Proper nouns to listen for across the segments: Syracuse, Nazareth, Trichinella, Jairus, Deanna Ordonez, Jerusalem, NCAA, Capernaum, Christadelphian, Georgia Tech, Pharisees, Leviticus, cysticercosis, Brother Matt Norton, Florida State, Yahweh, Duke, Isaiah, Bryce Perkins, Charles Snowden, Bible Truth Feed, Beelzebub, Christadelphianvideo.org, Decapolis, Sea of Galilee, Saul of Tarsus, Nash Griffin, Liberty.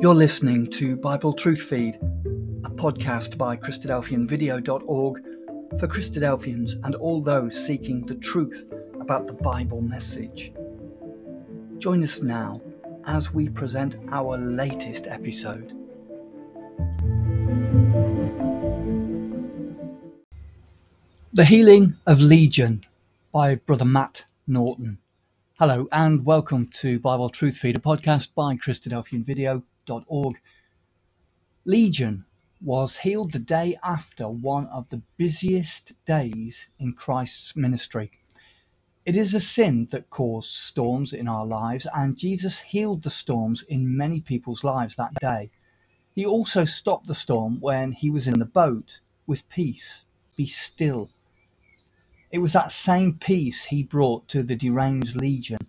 You're listening to Bible Truth Feed, a podcast by Christadelphianvideo.org for Christadelphians and all those seeking the truth about the Bible message. Join us now as we present our latest episode. The Healing of Legion by Brother Matt Norton. Hello and welcome to Bible Truth Feed, a podcast by Christadelphianvideo.org. Legion was healed the day after one of the busiest days in Christ's ministry. It is a sin that caused storms in our lives, and Jesus healed the storms in many people's lives that day. He also stopped the storm when he was in the boat with peace, be still. It was that same peace he brought to the deranged legion.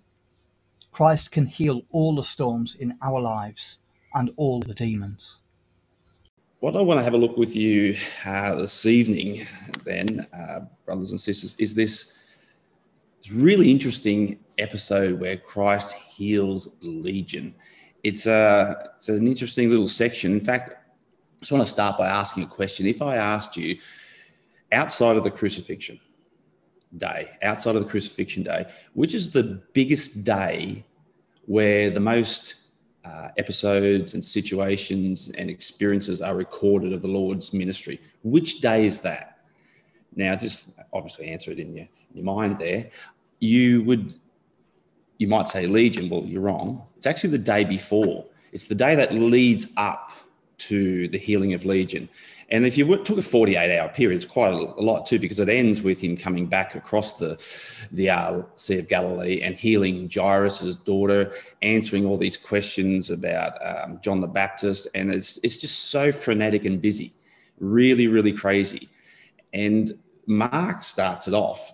Christ can heal all the storms in our lives and all the demons. What I want to have a look with you this evening then, brothers and sisters, is this really interesting episode where Christ heals the legion. It's an interesting little section. In fact, I just want to start by asking a question. If I asked you, outside of the crucifixion day, which is the biggest day where the most episodes and situations and experiences are recorded of the Lord's ministry? Which day is that? Now, just obviously answer it in your mind there. You might say Legion. Well, you're wrong. It's actually the day before. It's the day that leads up to the healing of Legion. And if you took a 48-hour period, it's quite a lot too, because it ends with him coming back across the Sea of Galilee and healing Jairus' daughter, answering all these questions about John the Baptist. And it's just so frenetic and busy, really, really crazy. And Mark starts it off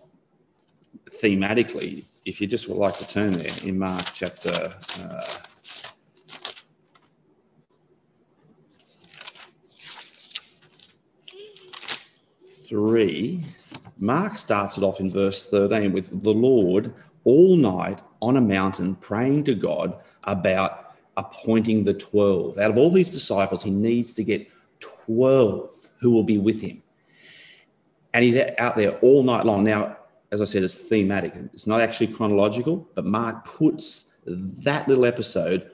thematically. If you just would like to turn there, in Mark chapter... Three, Mark starts it off in verse 13 with the Lord all night on a mountain praying to God about appointing the 12. Out of all these disciples, he needs to get 12 who will be with him. And he's out there all night long. Now, as I said, it's thematic. It's not actually chronological, but Mark puts that little episode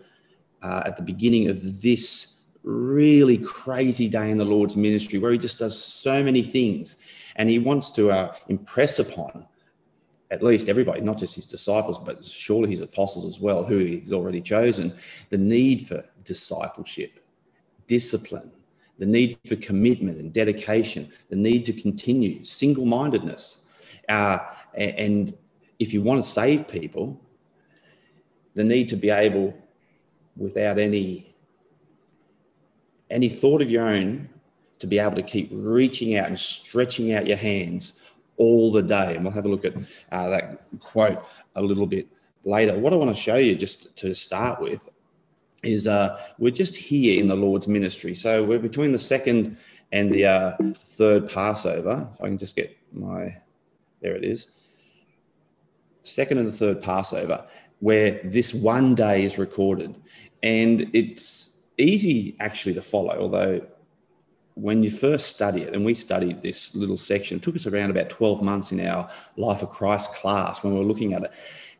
at the beginning of this really crazy day in the Lord's ministry, where he just does so many things, and he wants to impress upon at least everybody, not just his disciples, but surely his apostles as well, who he's already chosen, the need for discipleship, discipline, the need for commitment and dedication, the need to continue, single-mindedness. And if you want to save people, the need to be able, without any thought of your own, to be able to keep reaching out and stretching out your hands all the day. And we'll have a look at that quote a little bit later. What I want to show you just to start with is we're just here in the Lord's ministry. So we're between the second and the third Passover. If I can just get there it is. Second and the third Passover, where this one day is recorded. And it's easy actually to follow, although when you first study it, and we studied this little section, it took us around about 12 months in our Life of Christ class when we were looking at it,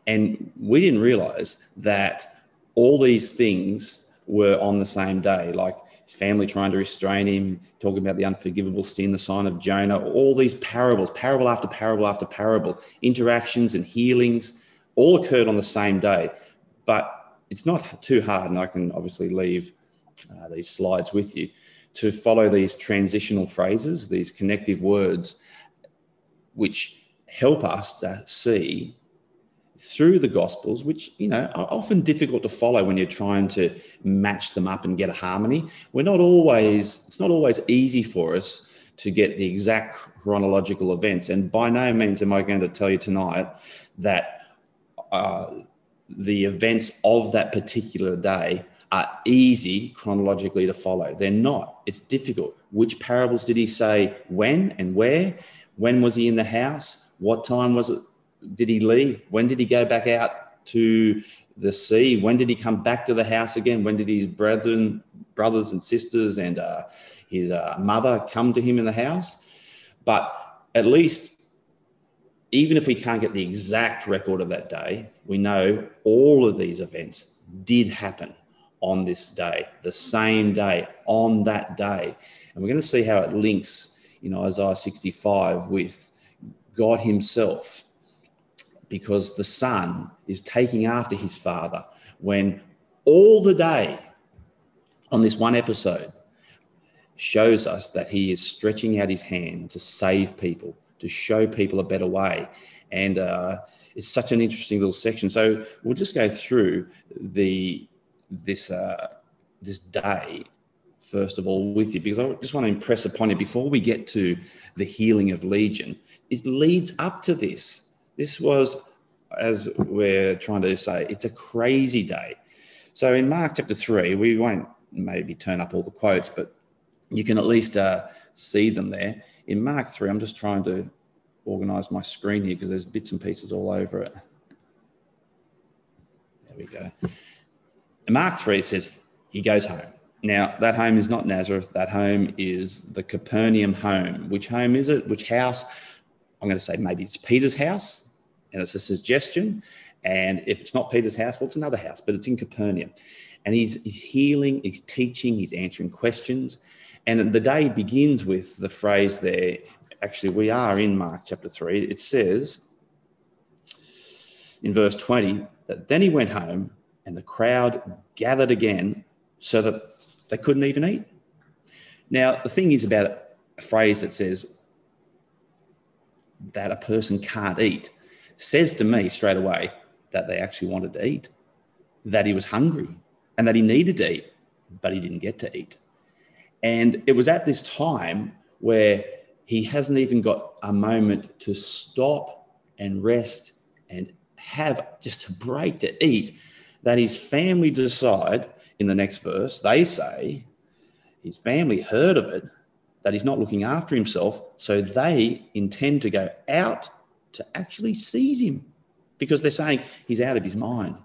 and we didn't realize that all these things were on the same day, like his family trying to restrain him, talking about the unforgivable sin, the sign of Jonah, all these parables, parable after parable after parable, interactions and healings, all occurred on the same day. But it's not too hard, and I can obviously leave these slides with you, to follow these transitional phrases, these connective words, which help us to see through the Gospels, which, you know, are often difficult to follow when you're trying to match them up and get a harmony. It's not always easy for us to get the exact chronological events. And by no means am I going to tell you tonight that the events of that particular day are easy chronologically to follow. They're not. It's difficult. Which parables did he say when and where? When was he in the house? What time was it? Did he leave? When did he go back out? to the sea? When did he come back to the house again? When did his brothers and sisters and his mother come to him in the house? But at least, even if we can't get the exact record of that day, we know all of these events did happen on this day, the same day, on that day. And we're going to see how it links in Isaiah 65 with God himself, because the son is taking after his father when all the day on this one episode shows us that he is stretching out his hand to save people, to show people a better way. And it's such an interesting little section. So we'll just go through this day, first of all, with you, because I just want to impress upon you before we get to the healing of Legion, it leads up to this. This was, as we're trying to say, it's a crazy day. So in Mark chapter 3, we won't maybe turn up all the quotes, but you can at least see them there. In Mark 3, I'm just trying to organise my screen here because there's bits and pieces all over it. There we go. In Mark 3, it says, he goes home. Now, that home is not Nazareth. That home is the Capernaum home. Which home is it? Which house? I'm going to say maybe it's Peter's house, and it's a suggestion. And if it's not Peter's house, well, it's another house, but it's in Capernaum. And he's healing, he's teaching, he's answering questions. And the day begins with the phrase there. Actually, we are in Mark chapter 3. It says in verse 20 that then he went home and the crowd gathered again so that they couldn't even eat. Now, the thing is about a phrase that says that a person can't eat says to me straight away that they actually wanted to eat, that he was hungry and that he needed to eat, but he didn't get to eat. And it was at this time where he hasn't even got a moment to stop and rest and have just a break to eat that his family decide in the next verse, they say, his family heard of it, that he's not looking after himself, so they intend to go out to actually seize him because they're saying he's out of his mind.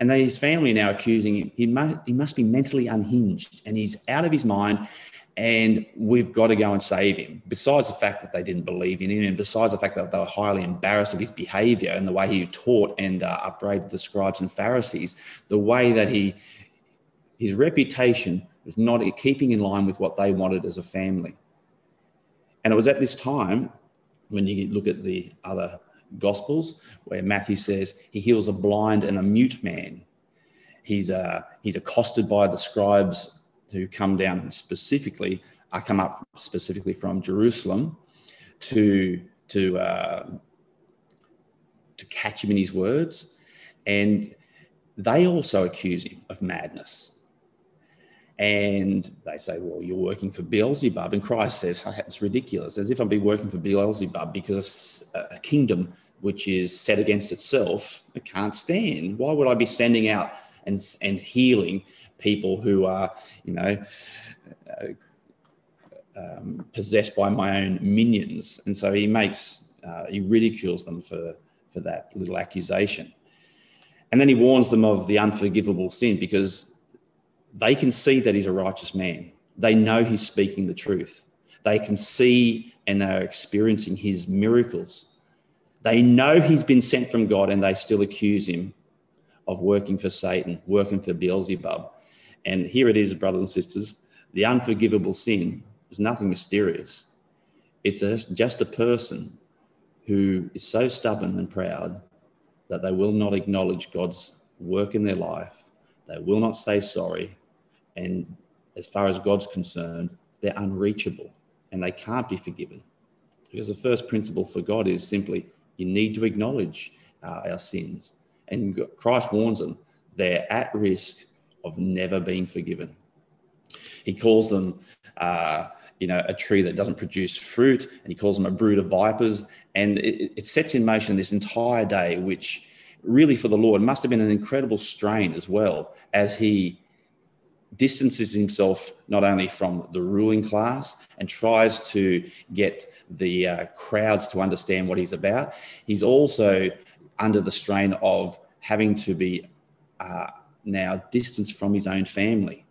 And then his family are now accusing him. He must be mentally unhinged and he's out of his mind and we've got to go and save him, besides the fact that they didn't believe in him and besides the fact that they were highly embarrassed of his behaviour and the way he taught and upbraided the scribes and Pharisees, the way that his reputation was not keeping in line with what they wanted as a family. And it was at this time, when you look at the other Gospels, where Matthew says he heals a blind and a mute man. He's accosted by the scribes who come up specifically from Jerusalem to catch him in his words. And they also accuse him of madness. And they say, well, you're working for Beelzebub. And Christ says, it's ridiculous, as if I'd be working for Beelzebub, because a kingdom which is set against itself, it can't stand. Why would I be sending out and healing people who are, possessed by my own minions? And so he ridicules them for that little accusation. And then he warns them of the unforgivable sin, because they can see that he's a righteous man. They know he's speaking the truth. They can see and are experiencing his miracles. They know he's been sent from God, and they still accuse him of working for Satan, working for Beelzebub. And here it is, brothers and sisters, the unforgivable sin is nothing mysterious. It's just a person who is so stubborn and proud that they will not acknowledge God's work in their life. They will not say sorry. And as far as God's concerned, they're unreachable and they can't be forgiven. Because the first principle for God is simply, you need to acknowledge our sins. And Christ warns them, they're at risk of never being forgiven. He calls them, a tree that doesn't produce fruit, and he calls them a brood of vipers. And it sets in motion this entire day, which really for the Lord must have been an incredible strain as well, as he distances himself not only from the ruling class and tries to get the crowds to understand what he's about. He's also under the strain of having to be now distanced from his own family.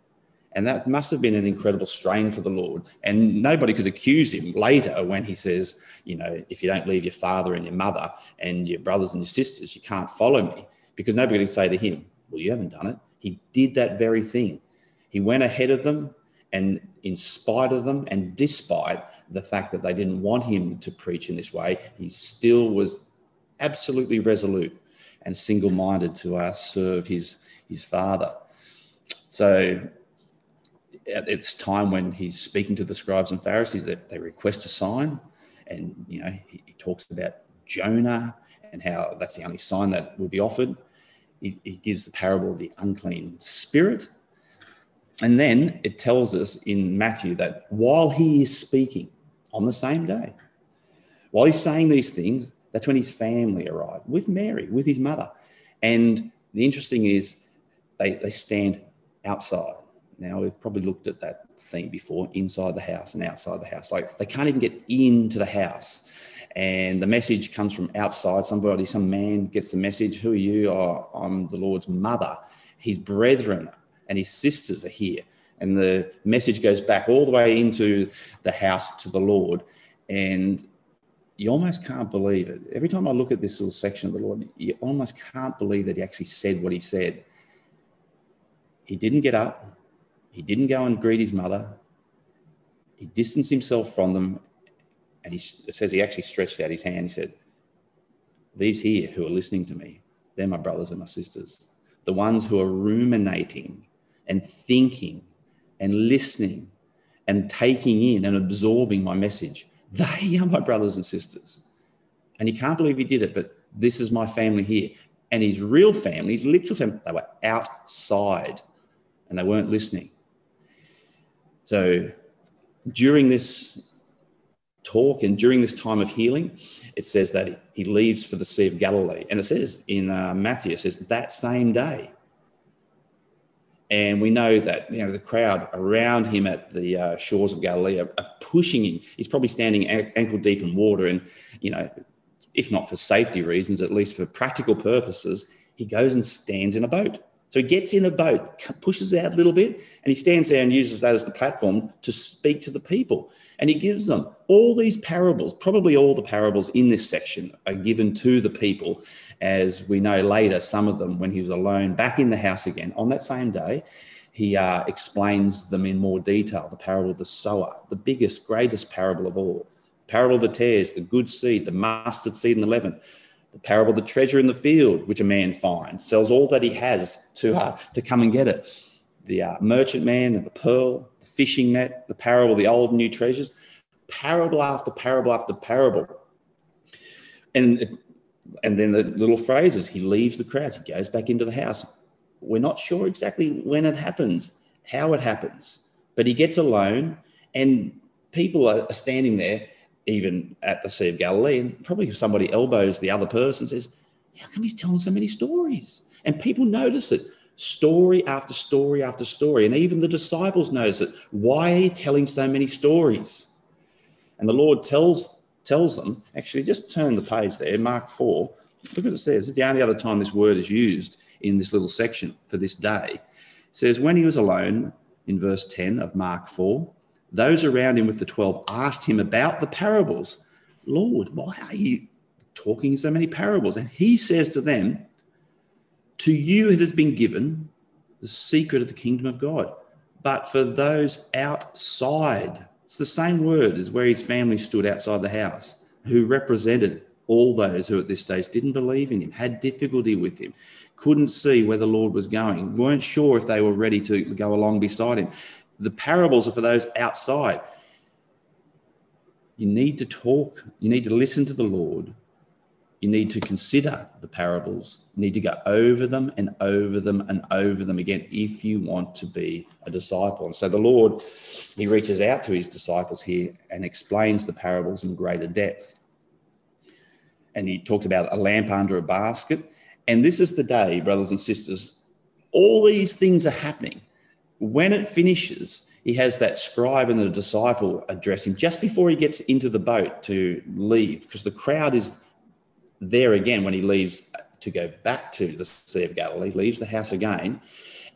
And that must have been an incredible strain for the Lord. And nobody could accuse him later when he says, you know, if you don't leave your father and your mother and your brothers and your sisters, you can't follow me, because nobody could say to him, well, you haven't done it. He did that very thing. He went ahead of them, and in spite of them and despite the fact that they didn't want him to preach in this way, he still was absolutely resolute and single-minded to serve his father. So at this time when he's speaking to the scribes and Pharisees, that they request a sign, and you know, he talks about Jonah and how that's the only sign that will be offered. He gives the parable of the unclean spirit, and then it tells us in Matthew that while he is speaking on the same day, while he's saying these things, that's when his family arrived with Mary, with his mother. And the interesting is they stand outside. Now, we've probably looked at that thing before, inside the house and outside the house. Like, they can't even get into the house. And the message comes from outside. Somebody, some man gets the message, who are you? Oh, I'm the Lord's mother. His brethren and his sisters are here. And the message goes back all the way into the house to the Lord. And you almost can't believe it. Every time I look at this little section of the Lord, you almost can't believe that he actually said what he said. He didn't get up. He didn't go and greet his mother. He distanced himself from them. And it says he actually stretched out his hand. He said, these here who are listening to me, they're my brothers and my sisters. The ones who are ruminating and thinking and listening and taking in and absorbing my message, they are my brothers and sisters. And you can't believe he did it, but this is my family here. And his real family, his literal family, they were outside and they weren't listening. So during this talk and during this time of healing, it says that he leaves for the Sea of Galilee. And it says in Matthew, it says that same day. And we know that, you know, the crowd around him at the shores of Galilee are pushing him. He's probably standing ankle deep in water. And, you know, if not for safety reasons, at least for practical purposes, he goes and stands in a boat. So he gets in a boat, pushes out a little bit, and he stands there and uses that as the platform to speak to the people. And he gives them all these parables. Probably all the parables in this section are given to the people. As we know later, some of them, when he was alone back in the house again on that same day, he explains them in more detail. The parable of the sower, the biggest, greatest parable of all. Parable of the tares, the good seed, the mustard seed and the leaven. The parable of the treasure in the field, which a man finds, sells all that he has to come and get it. The merchant man and the pearl, the fishing net, the parable of the old and new treasures, parable after parable after parable. And then the little phrases, he leaves the crowds, he goes back into the house. We're not sure exactly when it happens, how it happens, but he gets alone and people are standing there, even at the Sea of Galilee, and probably somebody elbows the other person, says, how come he's telling so many stories? And people notice it, story after story after story. And even the disciples notice it. Why are you telling so many stories? And the Lord tells them, actually, just turn the page there, Mark 4, look what it says. It's the only other time this word is used in this little section for this day. It says, when he was alone, in verse 10 of Mark 4, those around him with the 12 asked him about the parables. Lord, why are you talking so many parables? And he says to them, to you it has been given the secret of the kingdom of God, but for those outside, it's the same word as where his family stood outside the house, who represented all those who at this stage didn't believe in him, had difficulty with him, couldn't see where the Lord was going, weren't sure if they were ready to go along beside him. The parables are for those outside. You need to talk. You need to listen to the Lord. You need to consider the parables. You need to go over them and over them and over them again if you want to be a disciple. And so the Lord, he reaches out to his disciples here and explains the parables in greater depth. And he talks about a lamp under a basket. And this is the day, brothers and sisters, all these things are happening. When it finishes, he has that scribe and the disciple address him just before he gets into the boat to leave, because the crowd is there again when he leaves to go back to the Sea of Galilee, leaves the house again,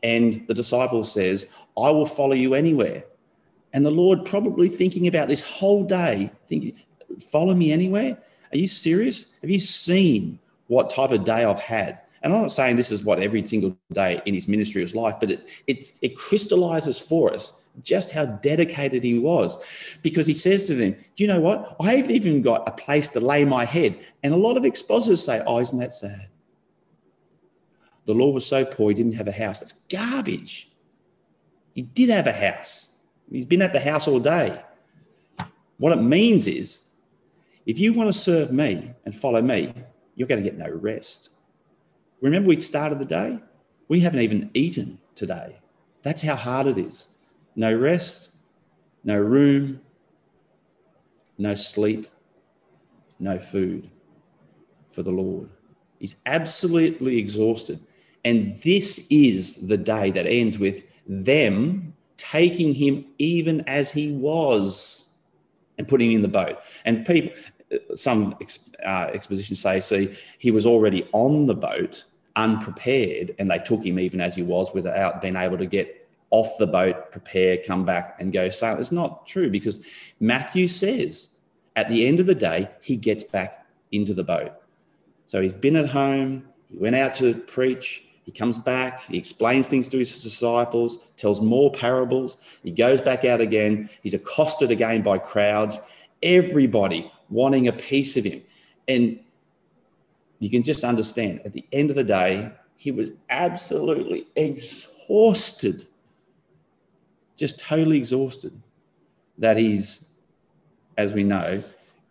and the disciple says, I will follow you anywhere. And the Lord, probably thinking about this whole day, thinking, follow me anywhere? Are you serious? Have you seen what type of day I've had? And I'm not saying this is what every single day in his ministry was like, but it crystallizes for us just how dedicated he was, because he says to them, do you know what? I haven't even got a place to lay my head. And a lot of expositors say, oh, isn't that sad? The Lord was so poor he didn't have a house. That's garbage. He did have a house. He's been at the house all day. What it means is, if you want to serve me and follow me, you're going to get no rest. Remember we started the day? We haven't even eaten today. That's how hard it is. No rest, no room, no sleep, no food for the Lord. He's absolutely exhausted. And this is the day that ends with them taking him even as he was and putting him in the boat. And people... some expositions say, see, he was already on the boat, unprepared, and they took him even as he was without being able to get off the boat, prepare, come back and go sail. It's not true, because Matthew says at the end of the day, he gets back into the boat. So he's been at home, he went out to preach, he comes back, he explains things to his disciples, tells more parables, he goes back out again, he's accosted again by crowds, everybody wanting a piece of him. And you can just understand, at the end of the day, he was absolutely exhausted, just totally exhausted, that he's, as we know,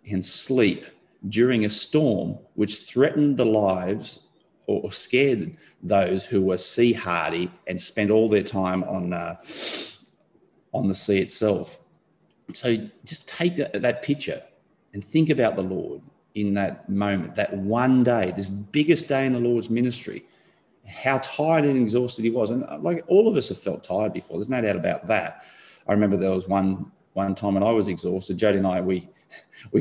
can sleep during a storm which threatened the lives or scared those who were sea hardy and spent all their time on the sea itself. So just take that picture and think about the Lord in that moment, that one day, this biggest day in the Lord's ministry, how tired and exhausted he was. And like all of us have felt tired before. There's no doubt about that. I remember there was one time when I was exhausted. Jodie and I, we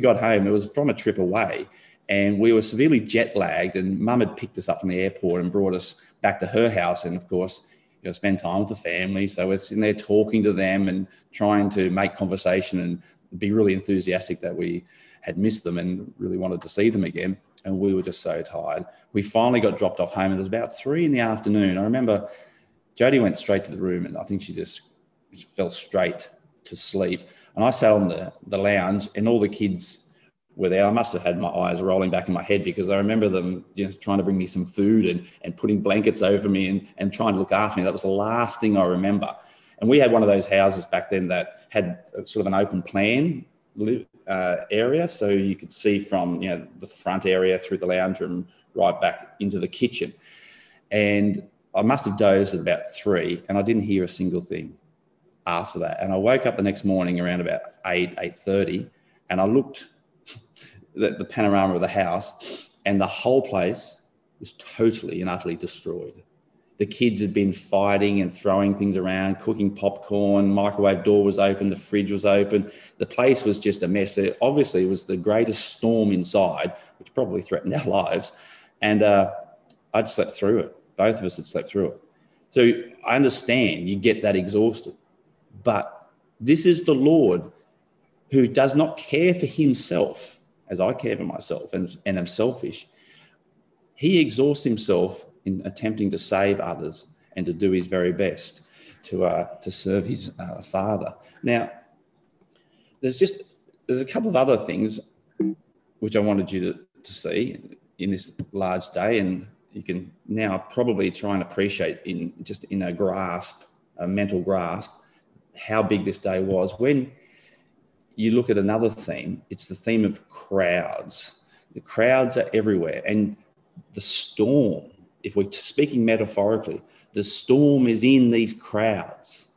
got home. It was from a trip away and we were severely jet lagged, and Mum had picked us up from the airport and brought us back to her house. And of course, you know, spend time with the family. So we're sitting there talking to them and trying to make conversation and be really enthusiastic that we had missed them and really wanted to see them again. And we were just so tired. We finally got dropped off home. It was about 3 in the afternoon. I remember Jodie went straight to the room and I think she just fell straight to sleep. And I sat on the lounge and all the kids were there. I must have had my eyes rolling back in my head, because I remember them, you know, trying to bring me some food and putting blankets over me and trying to look after me. That was the last thing I remember. And we had one of those houses back then that had sort of an open plan area. So you could see from, you know, the front area through the lounge room right back into the kitchen. And I must have dozed at about 3 and I didn't hear a single thing after that. And I woke up the next morning around about 8:30 and I looked at the panorama of the house and the whole place was totally and utterly destroyed. The kids had been fighting and throwing things around, cooking popcorn, microwave door was open, the fridge was open. The place was just a mess. It obviously was the greatest storm inside, which probably threatened our lives. And I'd slept through it. Both of us had slept through it. So I understand you get that exhausted. But this is the Lord who does not care for himself, as I care for myself and am selfish. He exhausts himself in attempting to save others and to do his very best to serve his Father. Now, there's a couple of other things which I wanted you to see in this large day, and you can now probably try and appreciate in a grasp, a mental grasp, how big this day was. When you look at another theme, it's the theme of crowds. The crowds are everywhere, and the storm, if we're speaking metaphorically, the storm is in these crowds,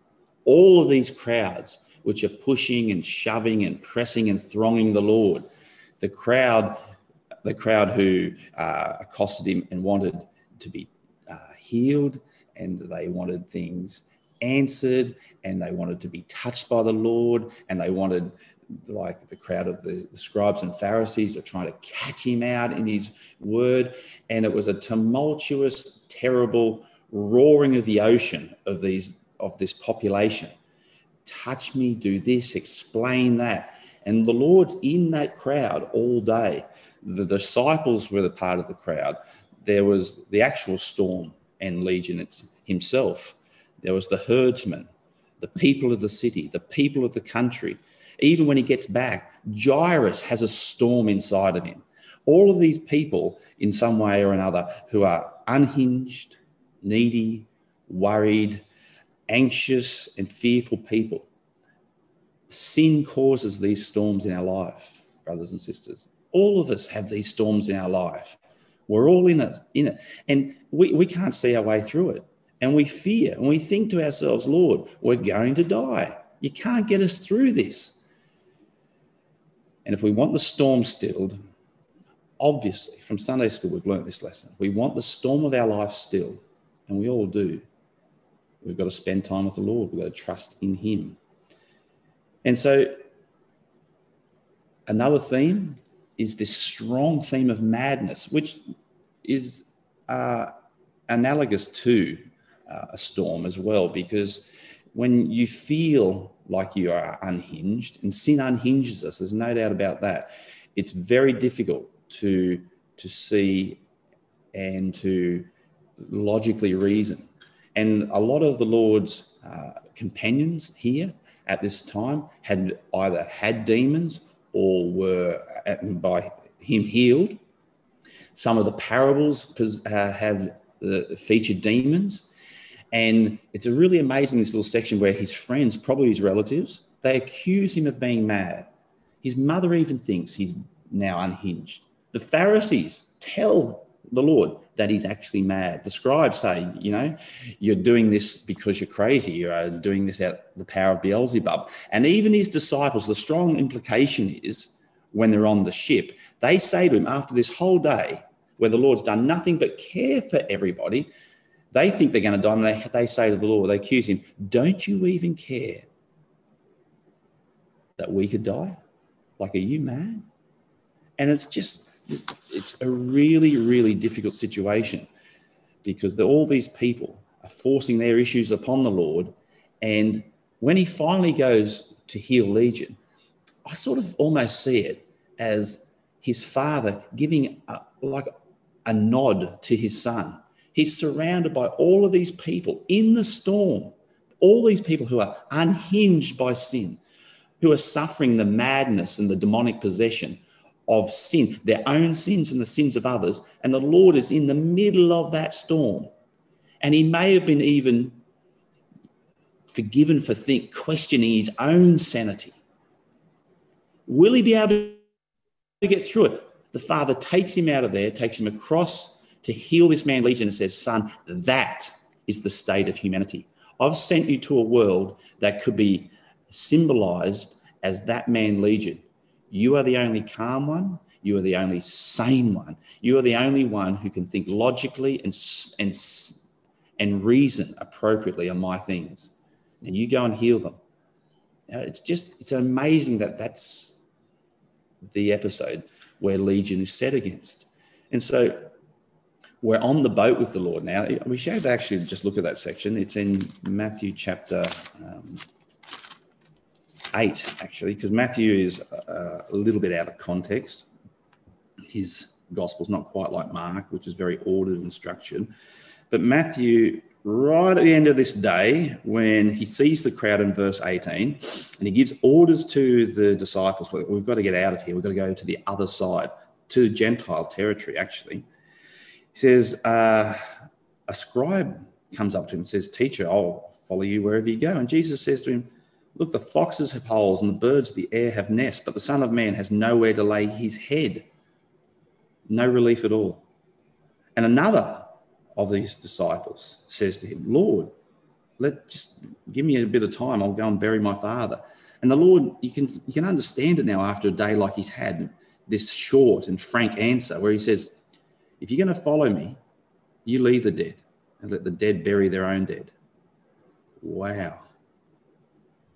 all of these crowds which are pushing and shoving and pressing and thronging the Lord. The crowd who accosted him and wanted to be healed, and they wanted things answered, and they wanted to be touched by the Lord, and they wanted like the crowd of the scribes and Pharisees are trying to catch him out in his word. And it was a tumultuous, terrible roaring of the ocean of this population. Touch me, do this, explain that. And the Lord's in that crowd all day. The disciples were the part of the crowd. There was the actual storm and legion himself. There was the herdsman, the people of the city, the people of the country. Even when he gets back, Jairus has a storm inside of him. All of these people in some way or another who are unhinged, needy, worried, anxious and fearful people. Sin causes these storms in our life, brothers and sisters. All of us have these storms in our life. We're all in it. And we can't see our way through it. And we fear and we think to ourselves, Lord, we're going to die. You can't get us through this. And if we want the storm stilled, obviously from Sunday school, we've learned this lesson. We want the storm of our life stilled, and we all do. We've got to spend time with the Lord. We've got to trust in him. And so another theme is this strong theme of madness, which is analogous to a storm as well, because when you feel like you are unhinged, and sin unhinges us, there's no doubt about that, it's very difficult to see and to logically reason. And a lot of the Lord's companions here at this time had either had demons or were by him healed. Some of the parables have featured demons. And it's a really amazing, this little section where his friends, probably his relatives, they accuse him of being mad. His mother even thinks he's now unhinged. The Pharisees tell the Lord that he's actually mad. The scribes say, you know, you're doing this because you're crazy. You're doing this out of the power of Beelzebub. And even his disciples, the strong implication is when they're on the ship, they say to him after this whole day where the Lord's done nothing but care for everybody, they think they're going to die, and they say to the Lord, they accuse him, don't you even care that we could die? Like, are you mad? And it's just... it's a really, really difficult situation because all these people are forcing their issues upon the Lord. And when he finally goes to heal Legion, I sort of almost see it as his father giving a nod to his son. He's surrounded by all of these people in the storm, all these people who are unhinged by sin, who are suffering the madness and the demonic possession of sin, their own sins and the sins of others. And the Lord is in the middle of that storm. And he may have been even forgiven for questioning his own sanity. Will he be able to get through it? The father takes him out of there, takes him across to heal this man Legion and says, son, that is the state of humanity. I've sent you to a world that could be symbolized as that man Legion. You are the only calm one. You are the only sane one. You are the only one who can think logically and reason appropriately on my things. And you go and heal them. Now, it's amazing that's the episode where Legion is set against. And so we're on the boat with the Lord now. We should actually just look at that section. It's in Matthew chapter... 8, actually, because Matthew is a little bit out of context. His gospel's not quite like Mark, which is very ordered and structured. But Matthew, right at the end of this day, when he sees the crowd in verse 18, and he gives orders to the disciples, we've got to get out of here. We've got to go to the other side, to Gentile territory, actually. He says, a scribe comes up to him and says, teacher, I'll follow you wherever you go. And Jesus says to him, look, the foxes have holes and the birds of the air have nests, but the Son of Man has nowhere to lay his head. No relief at all. And another of these disciples says to him, Lord, just give me a bit of time. I'll go and bury my father. And the Lord, you can understand it now after a day like he's had, this short and frank answer where he says, if you're going to follow me, you leave the dead and let the dead bury their own dead. Wow.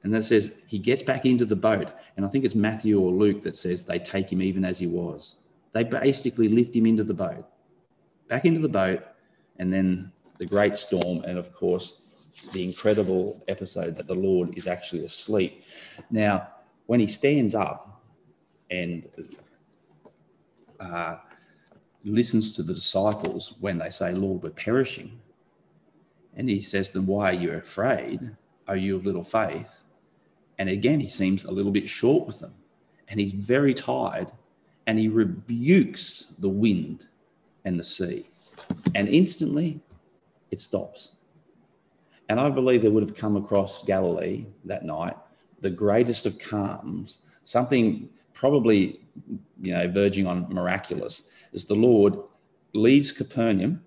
And that says he gets back into the boat. And I think it's Matthew or Luke that says they take him even as he was. They basically lift him into the boat, back into the boat, and then the great storm, and of course, the incredible episode that the Lord is actually asleep. Now, when he stands up and listens to the disciples when they say, Lord, we're perishing, and he says to them, why are you afraid, O you of little faith? And again, he seems a little bit short with them, and he's very tired, and he rebukes the wind and the sea, and instantly it stops. And I believe there would have come across Galilee that night the greatest of calms, something probably, verging on miraculous, as the Lord leaves Capernaum,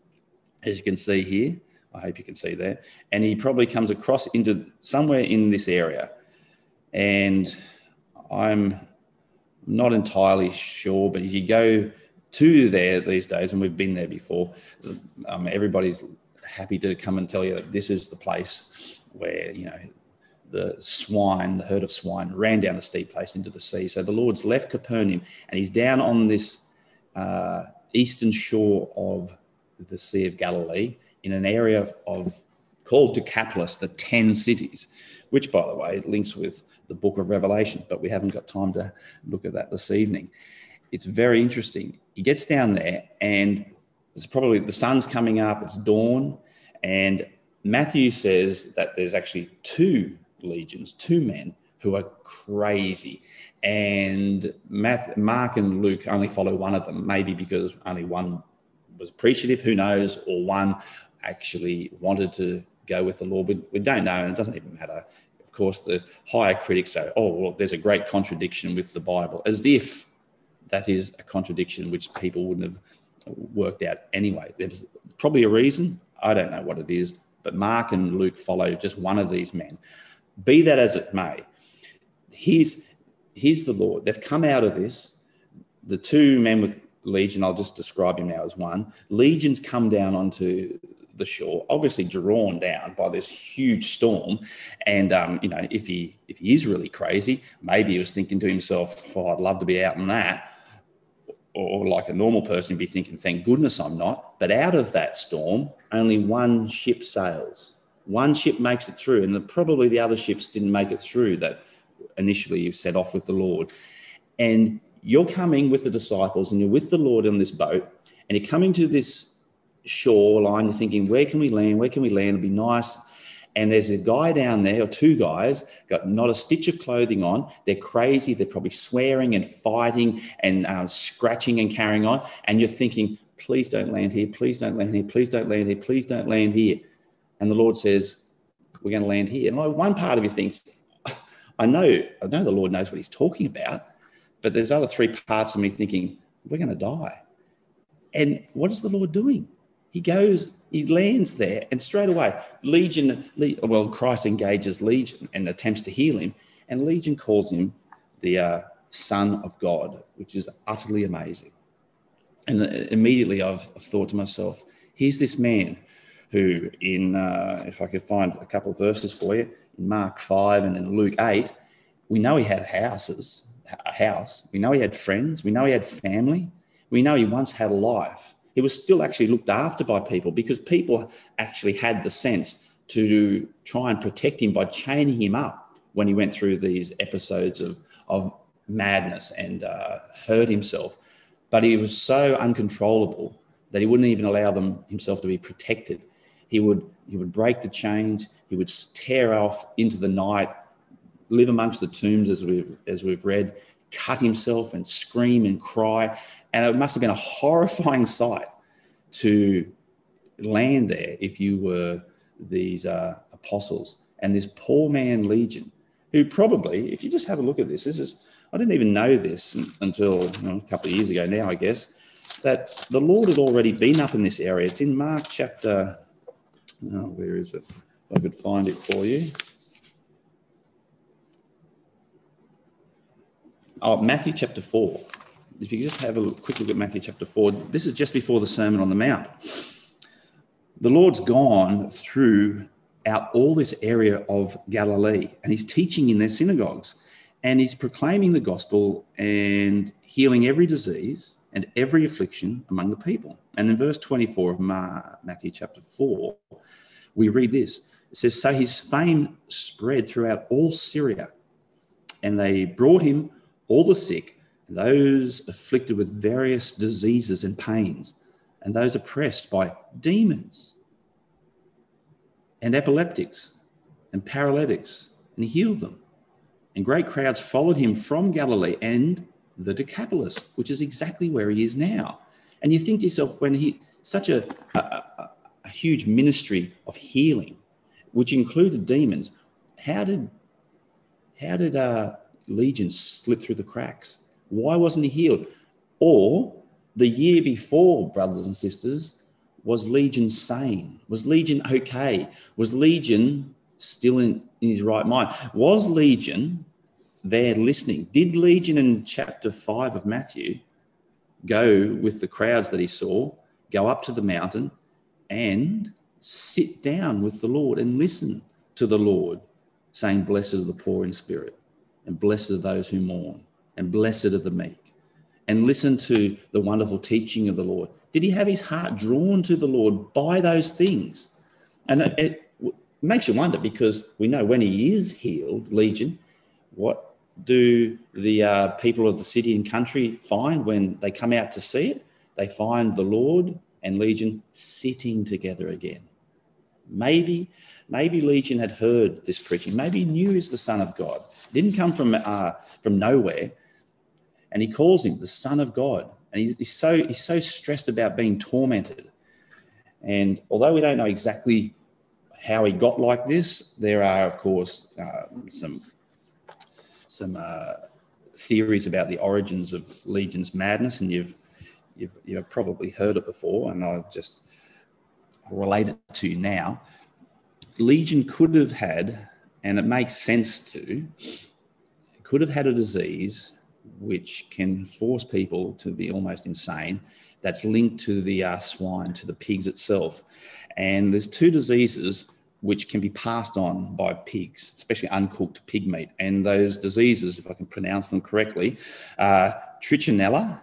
as you can see here, I hope you can see there, and he probably comes across into somewhere in this area. And I'm not entirely sure, but if you go to there these days, and we've been there before, everybody's happy to come and tell you that this is the place where, the herd of swine ran down the steep place into the sea. So the Lord's left Capernaum and he's down on this eastern shore of the Sea of Galilee in an area called Decapolis, the 10 cities, which, by the way, links with the book of Revelation, but we haven't got time to look at that this evening. It's very interesting. He gets down there and it's probably the sun's coming up, it's dawn, and Matthew says that there's actually two men who are crazy. And Mark and Luke only follow one of them, maybe because only one was appreciative, who knows, or one actually wanted to go with the Lord. We don't know, and it doesn't even matter. Of course, the higher critics say, oh, well, there's a great contradiction with the Bible, as if that is a contradiction which people wouldn't have worked out anyway. There's probably a reason. I don't know what it is, but Mark and Luke follow just one of these men. Be that as it may, here's the Lord. They've come out of this. The two men with legion, I'll just describe him now as one. Legions come down onto the shore, obviously drawn down by this huge storm. And, if he is really crazy, maybe he was thinking to himself, oh, I'd love to be out in that. Or like a normal person, be thinking, thank goodness I'm not. But out of that storm, only one ship sails. One ship makes it through, and probably the other ships didn't make it through that initially you set off with the Lord. And you're coming with the disciples and you're with the Lord on this boat, and you're coming to this shoreline, you're thinking, where can we land? Where can we land? It'll be nice. And there's a guy down there, or two guys, got not a stitch of clothing on. They're crazy. They're probably swearing and fighting and scratching and carrying on. And you're thinking, please don't land here. Please don't land here. Please don't land here. Please don't land here. And the Lord says, we're going to land here. And one part of you thinks, I know the Lord knows what he's talking about. But there's other three parts of me thinking, we're going to die. And what is the Lord doing? He goes, he lands there, and straight away, Christ engages Legion and attempts to heal him, and Legion calls him the Son of God, which is utterly amazing. And immediately I've thought to myself, here's this man who if I could find a couple of verses for you, in Mark 5 and in Luke 8, we know he had a house, we know he had friends, we know he had family, we know he once had a life. He was still actually looked after by people because people actually had the sense to try and protect him by chaining him up when he went through these episodes of madness and hurt himself. But he was so uncontrollable that he wouldn't even allow himself to be protected. He would break the chains. He would tear off into the night, live amongst the tombs as we've read, cut himself and scream and cry. And it must have been a horrifying sight to land there if you were these apostles. And this poor man Legion, who probably, if you just have a look at this is, I didn't even know this until a couple of years ago now, I guess, that the Lord had already been up in this area. It's in Mark chapter, where is it? If I could find it for you. Matthew chapter 4. If you just have a quick look at Matthew chapter 4, this is just before the Sermon on the Mount. The Lord's gone through out all this area of Galilee, and he's teaching in their synagogues, and he's proclaiming the gospel and healing every disease and every affliction among the people. And in verse 24 of Matthew chapter 4, we read this. It says, so his fame spread throughout all Syria, and they brought him all the sick, and those afflicted with various diseases and pains, and those oppressed by demons and epileptics and paralytics, and he healed them. And great crowds followed him from Galilee and the Decapolis, which is exactly where he is now. And you think to yourself, when he, such a huge ministry of healing, which included demons, how did legions slip through the cracks? Why wasn't he healed? Or the year before, brothers and sisters, was Legion sane? Was Legion okay? Was Legion still in his right mind? Was Legion there listening? Did Legion in chapter 5 of Matthew go with the crowds that he saw, go up to the mountain and sit down with the Lord and listen to the Lord, saying, blessed are the poor in spirit, and blessed are those who mourn, and blessed are the meek, and listen to the wonderful teaching of the Lord? Did he have his heart drawn to the Lord by those things? And it makes you wonder, because we know when he is healed, Legion, what do the people of the city and country find when they come out to see it? They find the Lord and Legion sitting together again. Maybe Legion had heard this preaching. Maybe he knew he's the Son of God. It didn't come from nowhere. And he calls him the Son of God. And he's so stressed about being tormented. And although we don't know exactly how he got like this, there are, of course, some theories about the origins of Legion's madness. And you've probably heard it before. And I'll just relate it to you now. Legion could have had, and it makes sense to, could have had a disease which can force people to be almost insane, that's linked to the swine, to the pigs itself. And there's two diseases which can be passed on by pigs, especially uncooked pig meat. And those diseases, if I can pronounce them correctly, are Trichinella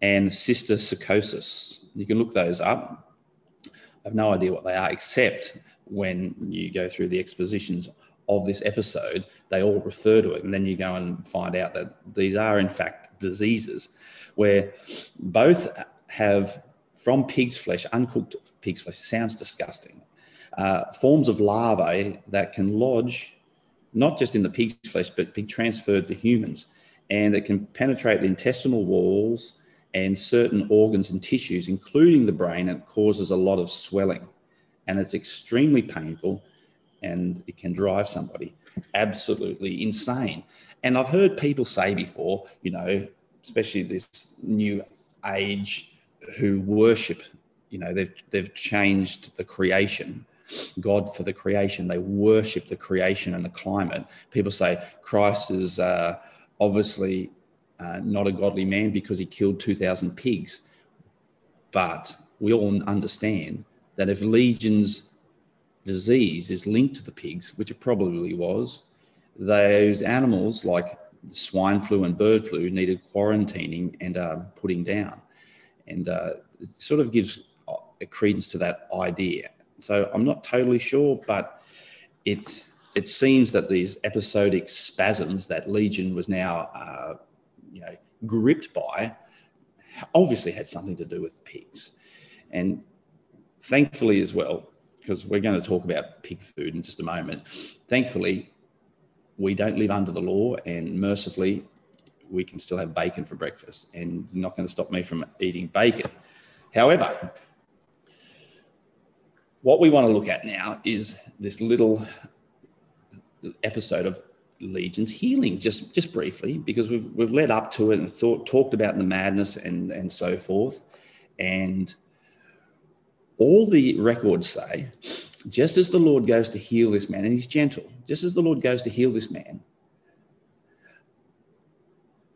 and cysticercosis. You can look those up. I have no idea what they are, except when you go through the expositions of this episode, they all refer to it. And then you go and find out that these are, in fact, diseases where both have, from pig's flesh, uncooked pig's flesh, sounds disgusting, forms of larvae that can lodge, not just in the pig's flesh, but be transferred to humans. And it can penetrate the intestinal walls and certain organs and tissues, including the brain, and it causes a lot of swelling. And it's extremely painful, and it can drive somebody absolutely insane. And I've heard people say before, you know, especially this new age who worship, you know, they've changed the creation, God for the creation. They worship the creation and the climate. People say Christ is obviously not a godly man because he killed 2,000 pigs. But we all understand that if Legion's disease is linked to the pigs, which it probably was, those animals like swine flu and bird flu needed quarantining and putting down. And it sort of gives a credence to that idea. So I'm not totally sure, but it seems that these episodic spasms that Legion was now gripped by obviously had something to do with pigs. And thankfully as well, because we're going to talk about pig food in just a moment. Thankfully, we don't live under the law, and mercifully, we can still have bacon for breakfast, and you're not going to stop me from eating bacon. However, what we want to look at now is this little episode of Legion's healing, just briefly, because we've led up to it and talked about the madness and so forth, and all the records say, just as the Lord goes to heal this man, and he's gentle, just as the Lord goes to heal this man,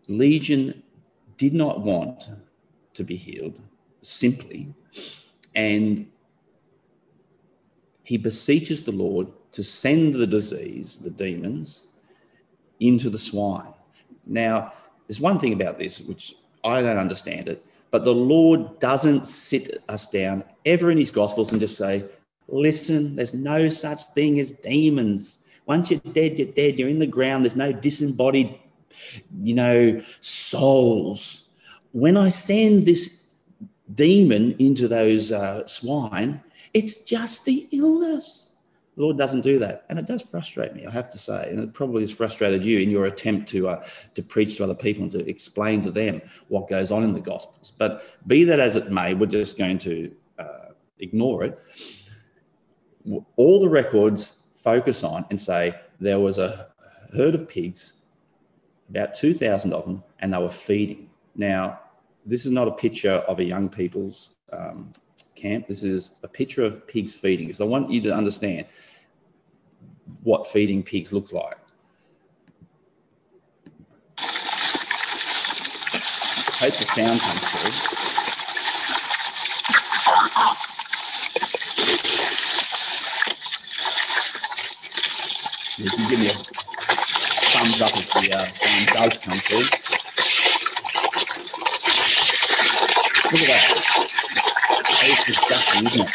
Legion did not want to be healed simply, and he beseeches the Lord to send the disease, the demons, into the swine. Now, there's one thing about this, which I don't understand it, but the Lord doesn't sit us down ever in his Gospels and just say, listen, there's no such thing as demons. Once you're dead, you're dead. You're in the ground. There's no disembodied, souls. When I send this demon into those swine, it's just the illness. The Lord doesn't do that. And it does frustrate me, I have to say. And it probably has frustrated you in your attempt to preach to other people and to explain to them what goes on in the Gospels. But be that as it may, we're just going to ignore it. All the records focus on and say there was a herd of pigs, about 2,000 of them, and they were feeding. Now, this is not a picture of a young people's camp. This is a picture of pigs feeding. So I want you to understand what feeding pigs look like. I hope the sound comes through. You can give me a thumbs up if the sound does come through. Look at that. It's disgusting, isn't it?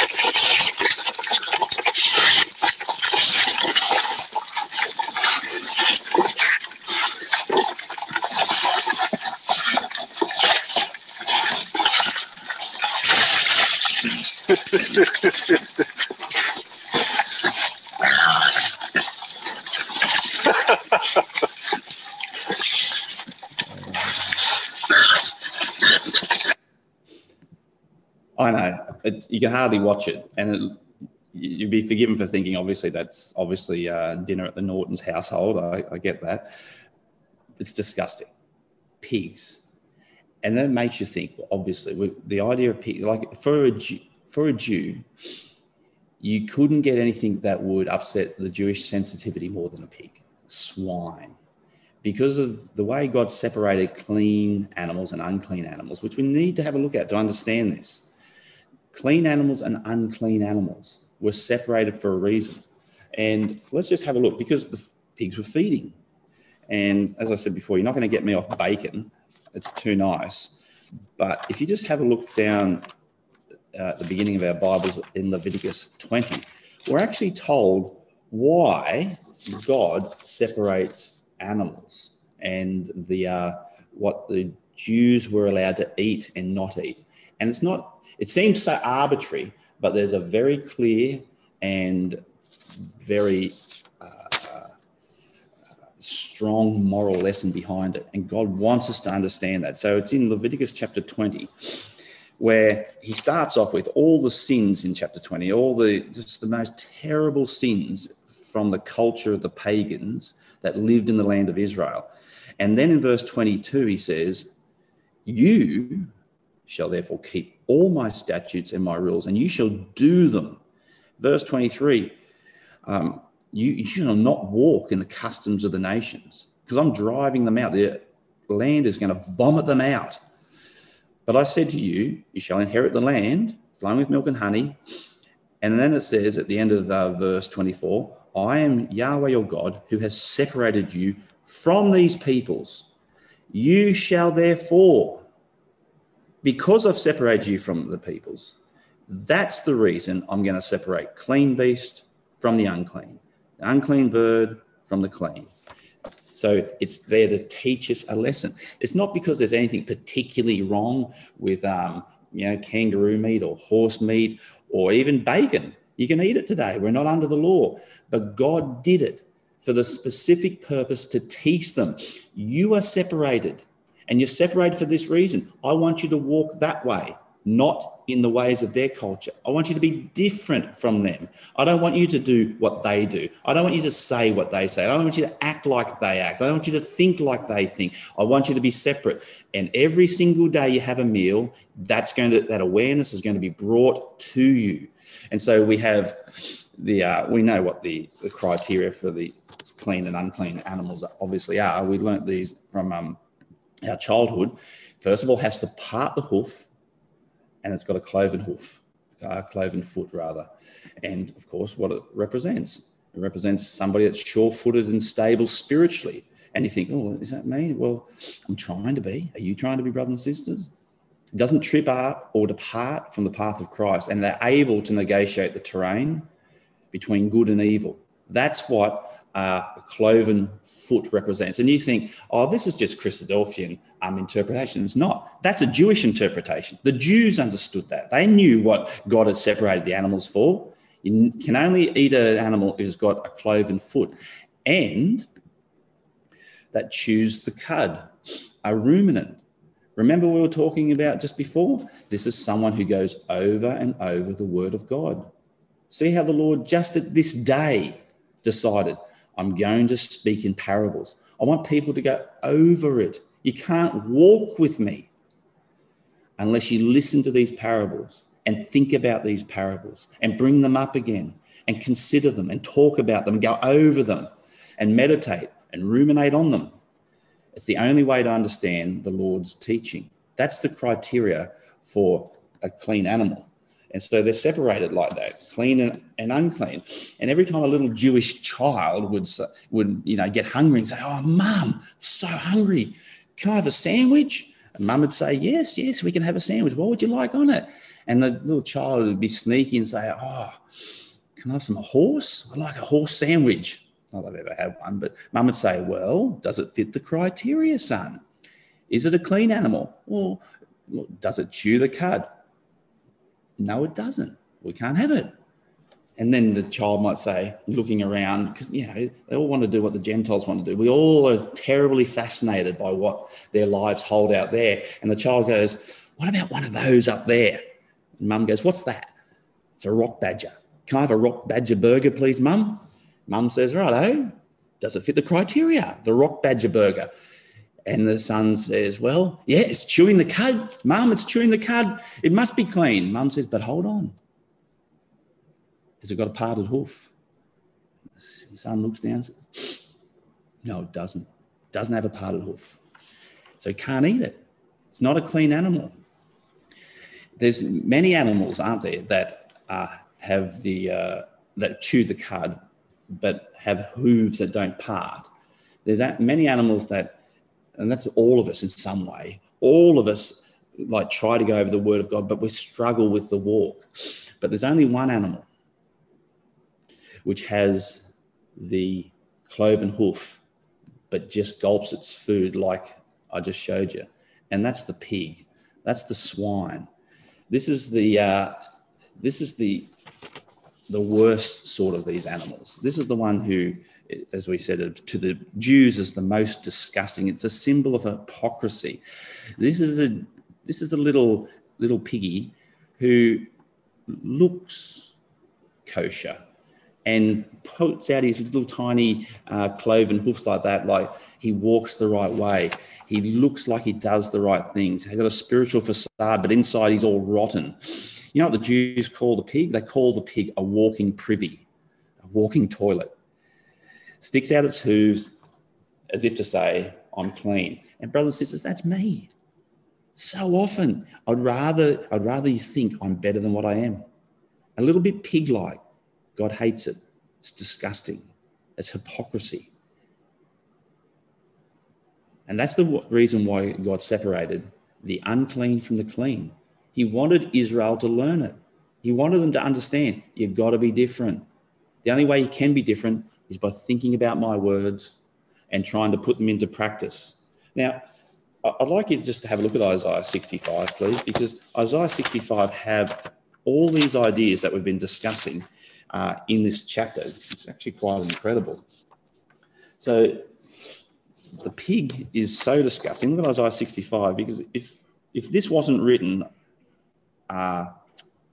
I know. You can hardly watch it, and you'd be forgiven for thinking, obviously, that's obviously dinner at the Norton's household. I get that. It's disgusting. Pigs. And that makes you think, well, obviously, the idea of pigs, like for a Jew, you couldn't get anything that would upset the Jewish sensitivity more than a pig. Swine. Because of the way God separated clean animals and unclean animals, which we need to have a look at to understand this. Clean animals and unclean animals were separated for a reason. And let's just have a look, because the pigs were feeding. And as I said before, you're not going to get me off bacon. It's too nice. But if you just have a look down at the beginning of our Bibles in Leviticus 20, we're actually told why God separates animals and what the Jews were allowed to eat and not eat. And it's not, it seems so arbitrary, but there's a very clear and very strong moral lesson behind it. And God wants us to understand that. So it's in Leviticus chapter 20, where he starts off with all the sins in chapter 20, just the most terrible sins from the culture of the pagans that lived in the land of Israel. And then in verse 22, he says, you shall therefore keep all my statutes and my rules, and you shall do them. Verse 23, you shall not walk in the customs of the nations, because I'm driving them out. The land is going to vomit them out. But I said to you, you shall inherit the land, flowing with milk and honey. And then it says at the end of verse 24, I am Yahweh your God, who has separated you from these peoples. You shall therefore... Because I've separated you from the peoples, that's the reason I'm going to separate clean beast from the unclean bird from the clean. So it's there to teach us a lesson. It's not because there's anything particularly wrong with, kangaroo meat or horse meat or even bacon. You can eat it today. We're not under the law, but God did it for the specific purpose to teach them. You are separated. And you're separated for this reason. I want you to walk that way, not in the ways of their culture. I want you to be different from them. I don't want you to do what they do. I don't want you to say what they say. I don't want you to act like they act. I don't want you to think like they think. I want you to be separate. And every single day you have a meal, that awareness is going to be brought to you. And so we have we know what the criteria for the clean and unclean animals obviously are. We learnt these from our childhood. First of all, has to part the hoof, and it's got a cloven hoof. cloven foot rather. And of course, what it represents. It represents somebody that's sure-footed and stable spiritually. And you think, oh, is that me? Well, I'm trying to be. Are you trying to be, brothers and sisters? It doesn't trip up or depart from the path of Christ. And they're able to negotiate the terrain between good and evil. That's what a cloven foot represents. And you think, oh, this is just Christadelphian interpretation. It's not. That's a Jewish interpretation. The Jews understood that. They knew what God had separated the animals for. You can only eat an animal who's got a cloven foot. And that chews the cud, a ruminant. Remember we were talking about just before? This is someone who goes over and over the word of God. See how the Lord just at this day decided, I'm going to speak in parables. I want people to go over it. You can't walk with me unless you listen to these parables and think about these parables and bring them up again and consider them and talk about them and go over them and meditate and ruminate on them. It's the only way to understand the Lord's teaching. That's the criteria for a clean animal. And so they're separated like that, clean and unclean. And every time a little Jewish child would get hungry and say, oh, Mum, so hungry. Can I have a sandwich? And Mum would say, yes, we can have a sandwich. What would you like on it? And the little child would be sneaky and say, oh, can I have some horse? I like a horse sandwich. Not that I've ever had one, but Mum would say, well, does it fit the criteria, son? Is it a clean animal? Well, does it chew the cud? No, it doesn't. We can't have it. And then the child might say, looking around, because, they all want to do what the Gentiles want to do. We all are terribly fascinated by what their lives hold out there. And the child goes, what about one of those up there? And Mum goes, what's that? It's a rock badger. Can I have a rock badger burger, please, Mum? Mum says, righto, does it fit the criteria, the rock badger burger? And the son says, well, yeah, it's chewing the cud. Mum, it's chewing the cud. It must be clean. Mum says, but hold on. Has it got a parted hoof? The son looks down and says, no, it doesn't. It doesn't have a parted hoof. So you can't eat it. It's not a clean animal. There's many animals, aren't there, that that chew the cud, but have hooves that don't part. There's many animals and that's all of us in some way. All of us try to go over the word of God, but we struggle with the walk. But there's only one animal which has the cloven hoof, but just gulps its food like I just showed you. And that's the pig. That's the swine. This is the worst sort of these animals. This is the one who, as we said, to the Jews is the most disgusting. It's a symbol of hypocrisy. This is a little piggy who looks kosher and puts out his little tiny cloven hoofs like that, like he walks the right way. He looks like he does the right things. He's got a spiritual facade, but inside he's all rotten. You know what the Jews call the pig? They call the pig a walking privy, a walking toilet. Sticks out its hooves as if to say, I'm clean. And brothers and sisters, that's me. So often, I'd rather you think I'm better than what I am. A little bit pig-like. God hates it. It's disgusting. It's hypocrisy. And that's the reason why God separated the unclean from the clean. He wanted Israel to learn it. He wanted them to understand, you've got to be different. The only way you can be different is by thinking about my words and trying to put them into practice. Now, I'd like you just to have a look at Isaiah 65, please, because Isaiah 65 have all these ideas that we've been discussing in this chapter. It's actually quite incredible. So the pig is so disgusting. Look at Isaiah 65, because if this wasn't written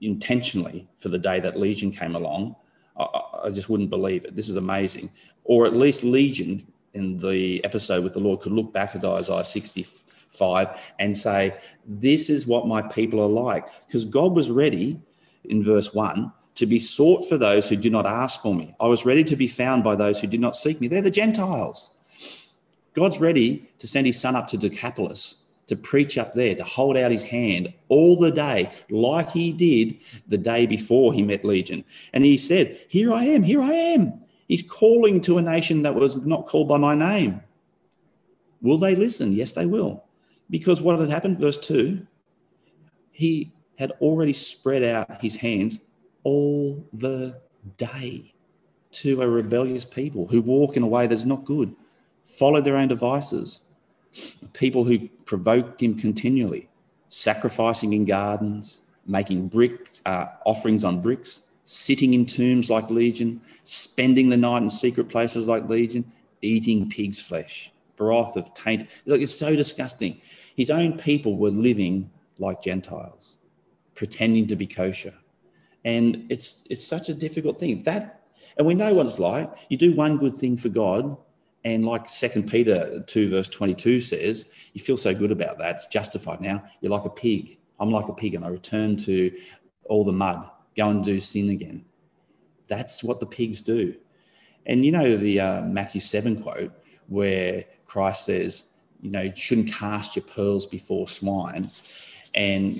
intentionally for the day that Legion came along, I just wouldn't believe it. This is amazing. Or at least Legion in the episode with the Lord could look back at Isaiah 65 and say, this is what my people are like. Because God was ready, in verse 1, to be sought for those who do not ask for me. I was ready to be found by those who did not seek me. They're the Gentiles. God's ready to send his son up to Decapolis to preach up there, to hold out his hand all the day, like he did the day before he met Legion. And he said, here I am, here I am. He's calling to a nation that was not called by my name. Will they listen? Yes, they will. Because what had happened, verse 2, he had already spread out his hands all the day to a rebellious people who walk in a way that's not good, follow their own devices, people who provoked him continually, sacrificing in gardens, making offerings on bricks, sitting in tombs like Legion, spending the night in secret places like Legion, eating pig's flesh, broth of taint. It's so disgusting. His own people were living like Gentiles, pretending to be kosher. And it's such a difficult thing. And we know what it's like. You do one good thing for God, and like 2 Peter 2, verse 22 says, you feel so good about that. It's justified now. You're like a pig. I'm like a pig, and I return to all the mud. Go and do sin again. That's what the pigs do. And you know the Matthew 7 quote where Christ says, you know, you shouldn't cast your pearls before swine. And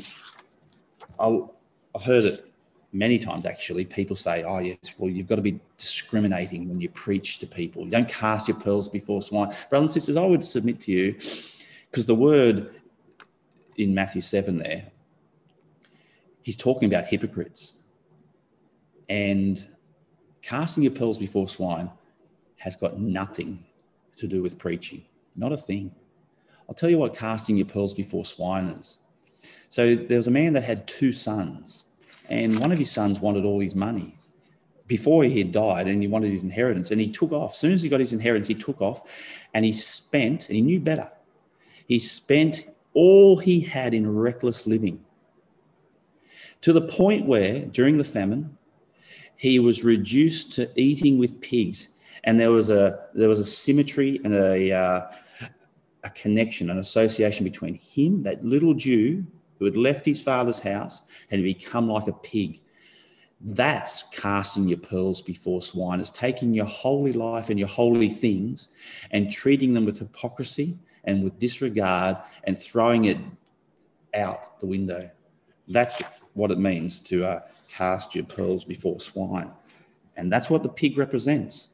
I've heard it many times, actually. People say, oh, yes, well, you've got to be discriminating when you preach to people. You don't cast your pearls before swine. Brothers and sisters, I would submit to you, because the word in Matthew 7 there, he's talking about hypocrites. And casting your pearls before swine has got nothing to do with preaching. Not a thing. I'll tell you what casting your pearls before swine is. So there was a man that had 2 sons, and one of his sons wanted all his money before he had died, and he wanted his inheritance, and he took off. As soon as he got his inheritance, he took off, and he spent, and he knew better. He spent all he had in reckless living to the point where, during the famine, he was reduced to eating with pigs, and there was a symmetry and a connection, an association between him, that little Jew who had left his father's house, and become like a pig. That's casting your pearls before swine. It's taking your holy life and your holy things and treating them with hypocrisy and with disregard and throwing it out the window. That's what it means to cast your pearls before swine. And that's what the pig represents.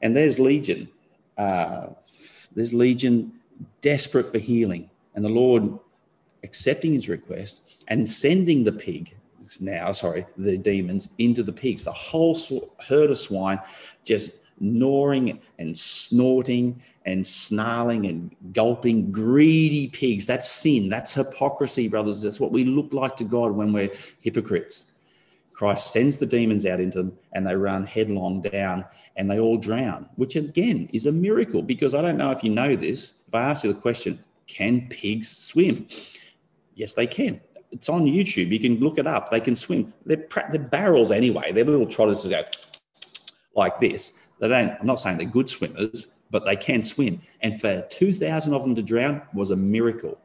And there's Legion. There's Legion desperate for healing. And the Lord accepting his request and sending the the demons into the pigs, the whole herd of swine, just gnawing and snorting and snarling and gulping, greedy pigs. That's sin. That's hypocrisy, brothers. That's what we look like to God when we're hypocrites. Christ sends the demons out into them, and they run headlong down, and they all drown, which again is a miracle, because I don't know if you know this. If I ask you the question, can pigs swim? Yes, they can. It's on YouTube. You can look it up. They can swim. They're barrels anyway. They're little trotters that go like this. I'm not saying they're good swimmers, but they can swim. And for 2,000 of them to drown was a miracle.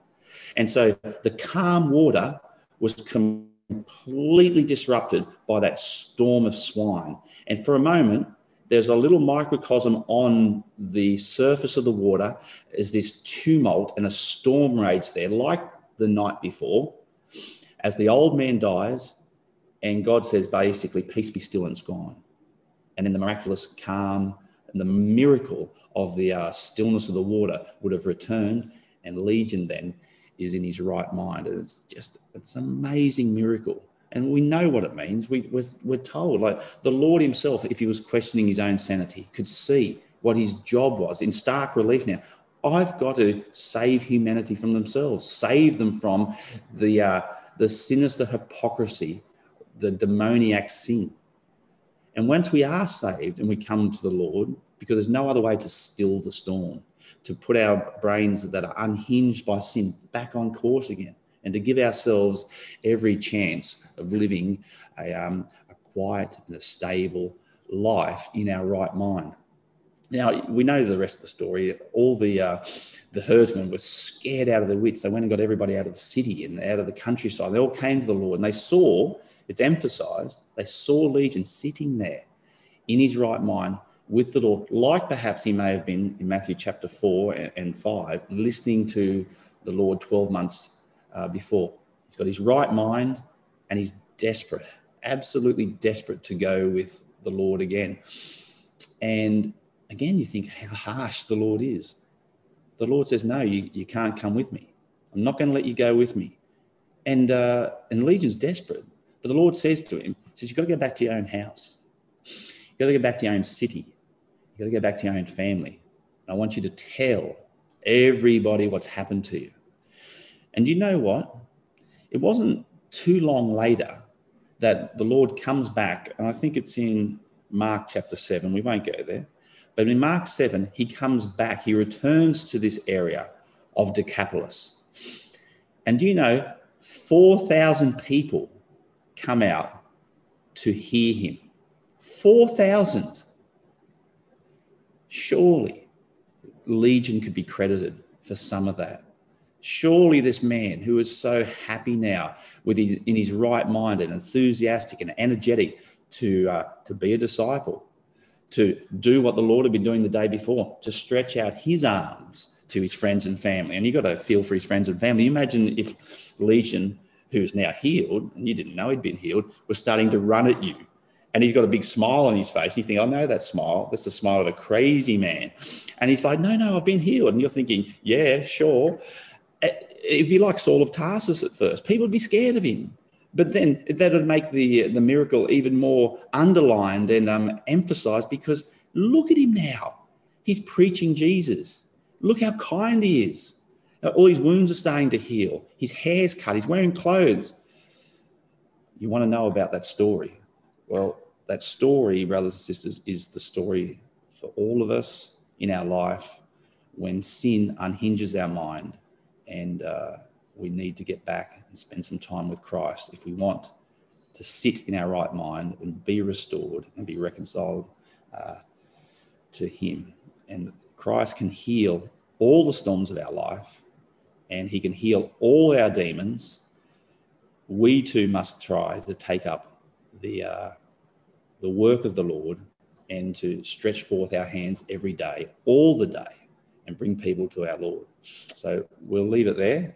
And so the calm water was completely disrupted by that storm of swine. And for a moment, there's a little microcosm on the surface of the water as this tumult and a storm rage there, like the night before, as the old man dies, and God says basically, peace be still, and it's gone. And then the miraculous calm and the miracle of the stillness of the water would have returned, and Legion then is in his right mind. And it's an amazing miracle. And we know what it means. We're told, like the Lord himself, if he was questioning his own sanity, could see what his job was in stark relief now. I've got to save humanity from themselves, save them from the sinister hypocrisy, the demoniac sin. And once we are saved and we come to the Lord, because there's no other way to still the storm, to put our brains that are unhinged by sin back on course again, and to give ourselves every chance of living a quiet and a stable life in our right mind. Now, we know the rest of the story. All the herdsmen were scared out of their wits. They went and got everybody out of the city and out of the countryside. They all came to the Lord, and they saw, it's emphasised, they saw Legion sitting there in his right mind with the Lord, like perhaps he may have been in Matthew chapter 4 and 5, listening to the Lord 12 months before. He's got his right mind and he's desperate, absolutely desperate to go with the Lord again. And again, you think how harsh the Lord is. The Lord says, no, you can't come with me. I'm not going to let you go with me. And Legion's desperate. But the Lord says to him, he says, you've got to go back to your own house. You've got to go back to your own city. You've got to go back to your own family. And I want you to tell everybody what's happened to you. And you know what? It wasn't too long later that the Lord comes back. And I think it's in Mark chapter 7. We won't go there. But in Mark 7, he comes back. He returns to this area of Decapolis. And do you know, 4,000 people come out to hear him. 4,000. Surely Legion could be credited for some of that. Surely this man who is so happy now, with his, in his right mind and enthusiastic and energetic to be a disciple, to do what the Lord had been doing the day before, to stretch out his arms to his friends and family. And you've got to feel for his friends and family. You imagine if Legion, who's now healed, and you didn't know he'd been healed, was starting to run at you. And he's got a big smile on his face. You think, I know that smile. That's the smile of a crazy man. And he's like, no, I've been healed. And you're thinking, yeah, sure. It'd be like Saul of Tarsus at first. People would be scared of him. But then that would make the miracle even more underlined and emphasised, because look at him now. He's preaching Jesus. Look how kind he is. All his wounds are starting to heal. His hair's cut. He's wearing clothes. You want to know about that story? Well, that story, brothers and sisters, is the story for all of us in our life when sin unhinges our mind and we need to get back and spend some time with Christ if we want to sit in our right mind and be restored and be reconciled to him. And Christ can heal all the storms of our life, and he can heal all our demons. We too must try to take up the work of the Lord and to stretch forth our hands every day, all the day, and bring people to our Lord. So we'll leave it there.